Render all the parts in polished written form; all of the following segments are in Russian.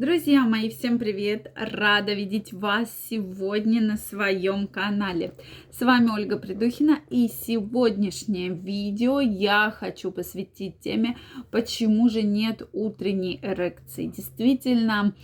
Друзья мои, всем привет! Рада видеть вас сегодня на своем канале. С вами Ольга Придухина, и сегодняшнее видео я хочу посвятить теме, почему же нет утренней эрекции. Действительно,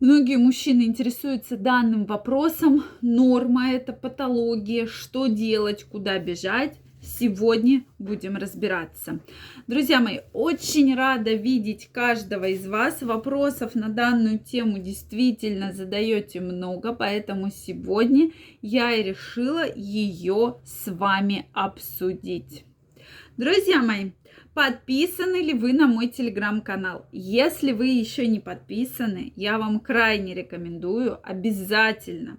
многие мужчины интересуются данным вопросом. Норма это, патология, что делать, куда бежать. Сегодня будем разбираться. Друзья мои, очень рада видеть каждого из вас. Вопросов на данную тему действительно задаете много, поэтому сегодня я и решила ее с вами обсудить. Друзья мои, подписаны ли вы на мой телеграм-канал? Если вы еще не подписаны, я вам крайне рекомендую обязательно.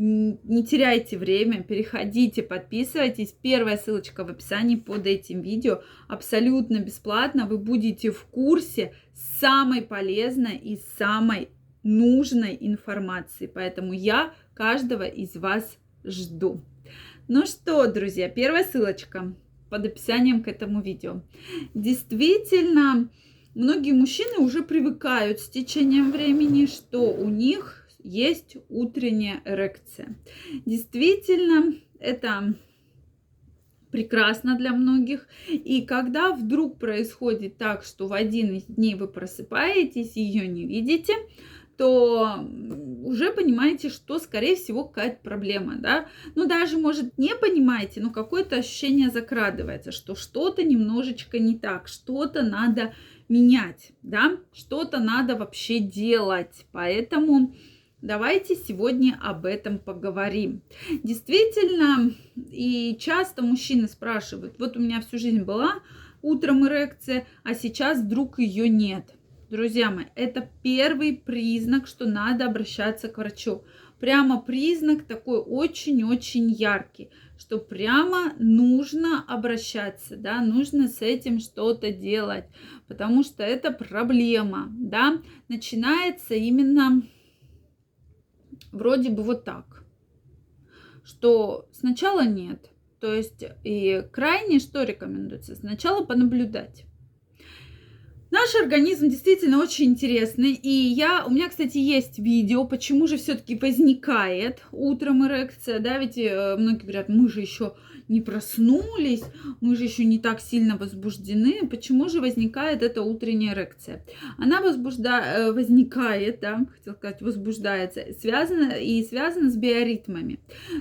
Не теряйте время, переходите, подписывайтесь. Первая ссылочка в описании под этим видео. Абсолютно бесплатно вы будете в курсе самой полезной и самой нужной информации. Поэтому я каждого из вас жду. Ну что, друзья, первая ссылочка под описанием к этому видео. Действительно, многие мужчины уже привыкают с течением времени, что у них есть утренняя эрекция. Действительно, это прекрасно для многих. И когда вдруг происходит так, что в один из дней вы просыпаетесь, ее не видите, то уже понимаете, что, скорее всего, какая-то проблема, да? Ну, даже, может, не понимаете, но какое-то ощущение закрадывается, что что-то немножечко не так, что-то надо менять, да? Что-то надо вообще делать, поэтому давайте сегодня об этом поговорим. Действительно, и часто мужчины спрашивают: вот у меня всю жизнь была утром эрекция, а сейчас вдруг ее нет. Друзья мои, это первый признак, что надо обращаться к врачу. Прямо признак такой очень-очень яркий, что прямо нужно обращаться, да, нужно с этим что-то делать, потому что это проблема, да, начинается именно вроде бы вот так, что сначала нет, то есть и крайне что рекомендуется? Сначала понаблюдать. Наш организм действительно очень интересный, и у меня, кстати, есть видео, почему же все-таки возникает утром эрекция, да, ведь многие говорят: мы же еще не проснулись, мы же еще не так сильно возбуждены, почему же возникает эта утренняя эрекция? Она возбуждается, связана с биоритмами,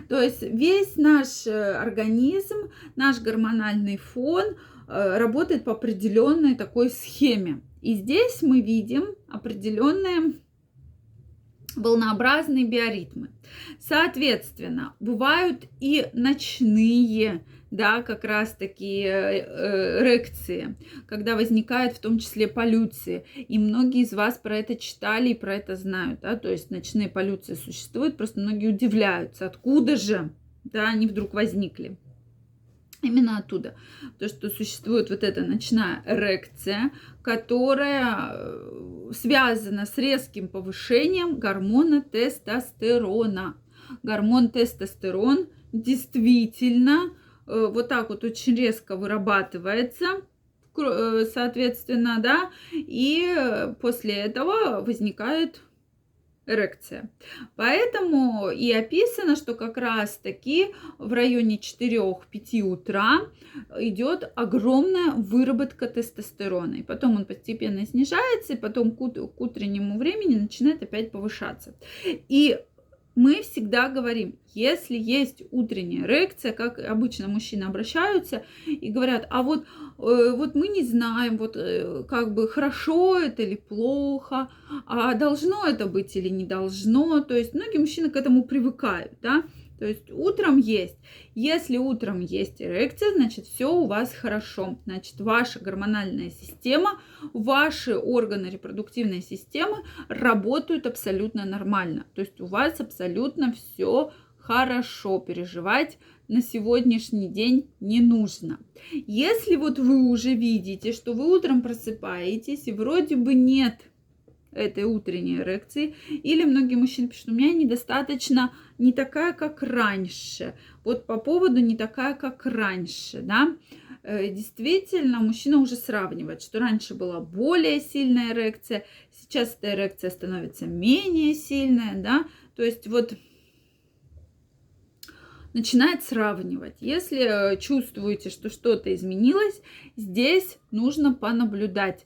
то есть весь наш организм, наш гормональный фон работает по определенной такой схеме. И здесь мы видим определенные волнообразные биоритмы. Соответственно, бывают и ночные, да, как раз таки эрекции, когда возникают в том числе полюции. И многие из вас про это читали и про это знают, да? То есть ночные полюции существуют, просто многие удивляются, откуда же, да, они вдруг возникли. Именно оттуда. То, что существует вот эта ночная эрекция, которая связана с резким повышением гормона тестостерона. Гормон тестостерон действительно вот так вот очень резко вырабатывается, соответственно, да, и после этого возникает эрекция. Поэтому и описано, что как раз-таки в районе 4-5 утра идет огромная выработка тестостерона. И потом он постепенно снижается, и потом к утреннему времени начинает опять повышаться. И мы всегда говорим, если есть утренняя эрекция, как обычно мужчины обращаются и говорят: а вот мы не знаем, вот как бы хорошо это или плохо, а должно это быть или не должно. То есть многие мужчины к этому привыкают, да? То есть утром есть. Если утром есть эрекция, значит, все у вас хорошо. Значит, ваша гормональная система, ваши органы репродуктивной системы работают абсолютно нормально. То есть у вас абсолютно все хорошо. Переживать на сегодняшний день не нужно. Если вот вы уже видите, что вы утром просыпаетесь и вроде бы нет этой утренней эрекции, или многие мужчины пишут: у меня недостаточно, не такая, как раньше. Вот по поводу не такая, как раньше, да, действительно, мужчина уже сравнивает, что раньше была более сильная эрекция, Сейчас эта эрекция становится менее сильная, да, то есть вот начинает сравнивать. Если чувствуете, что что-то изменилось, здесь нужно понаблюдать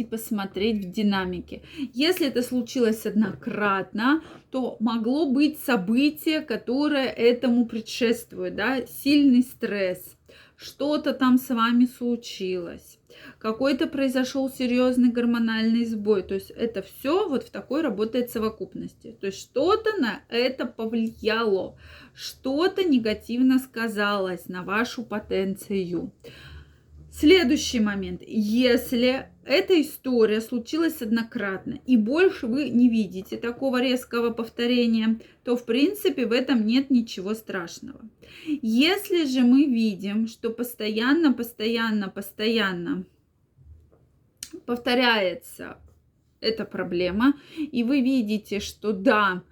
и посмотреть в динамике. Если это случилось однократно, то могло быть событие, которое этому предшествует, да, сильный стресс, что-то там с вами случилось, какой-то произошел серьезный гормональный сбой. То есть это все вот в такой работает совокупности. То есть что-то на это повлияло, что-то негативно сказалось на вашу потенцию. Следующий момент. Если эта история случилась однократно и больше вы не видите такого резкого повторения, то в принципе в этом нет ничего страшного. Если же мы видим, что постоянно повторяется эта проблема, и вы видите, что да,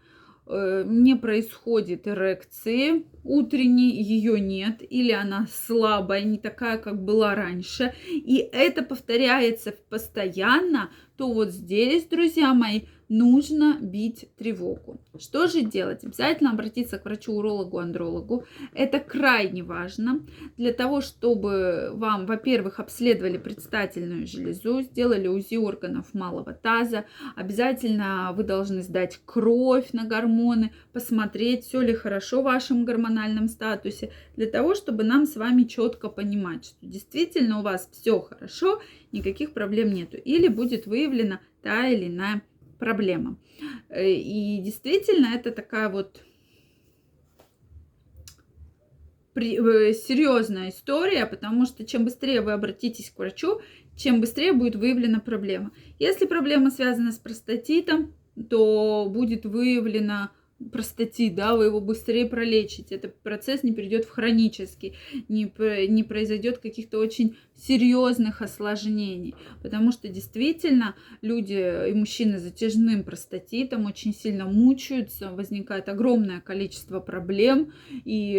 не происходит эрекции, утренней ее нет, или она слабая, не такая, как была раньше, и это повторяется постоянно, то вот здесь, друзья мои, нужно бить тревогу. Что же делать? Обязательно обратиться к врачу-урологу, андрологу. Это крайне важно для того, чтобы вам, во-первых, обследовали предстательную железу, сделали УЗИ органов малого таза. Обязательно вы должны сдать кровь на гормоны, посмотреть, все ли хорошо в вашем гормональном статусе, для того, чтобы нам с вами четко понимать, что действительно у вас все хорошо, никаких проблем нету, или будет выявлена та или иная проблема. И действительно, это такая вот серьезная история, потому что чем быстрее вы обратитесь к врачу, чем быстрее будет выявлена проблема. Если проблема связана с простатитом, то будет выявлена простатит, да, вы его быстрее пролечите. Этот процесс не перейдет в хронический, не произойдет каких-то очень серьезных осложнений, потому что действительно люди и мужчины с затяжным простатитом очень сильно мучаются, возникает огромное количество проблем, и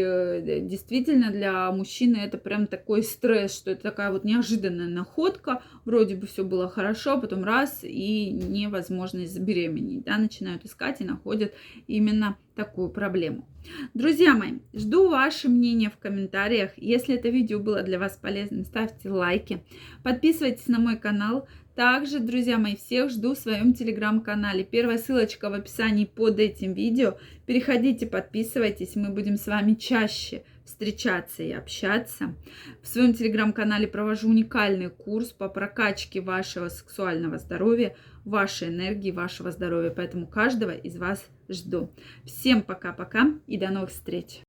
действительно для мужчины это прям такой стресс, что это такая вот неожиданная находка, вроде бы все было хорошо, а потом раз и невозможность забеременеть, да, начинают искать и находят именно такую проблему. Друзья мои, жду ваше мнение в комментариях. Если это видео было для вас полезным, ставьте лайки, подписывайтесь на мой канал. Также, друзья мои, всех жду в своем телеграм-канале. Первая ссылочка в описании под этим видео. Переходите, подписывайтесь, мы будем с вами чаще встречаться и общаться. В своем телеграм-канале провожу уникальный курс по прокачке вашего сексуального здоровья, вашей энергии, вашего здоровья. Поэтому каждого из вас жду. Всем пока-пока и до новых встреч!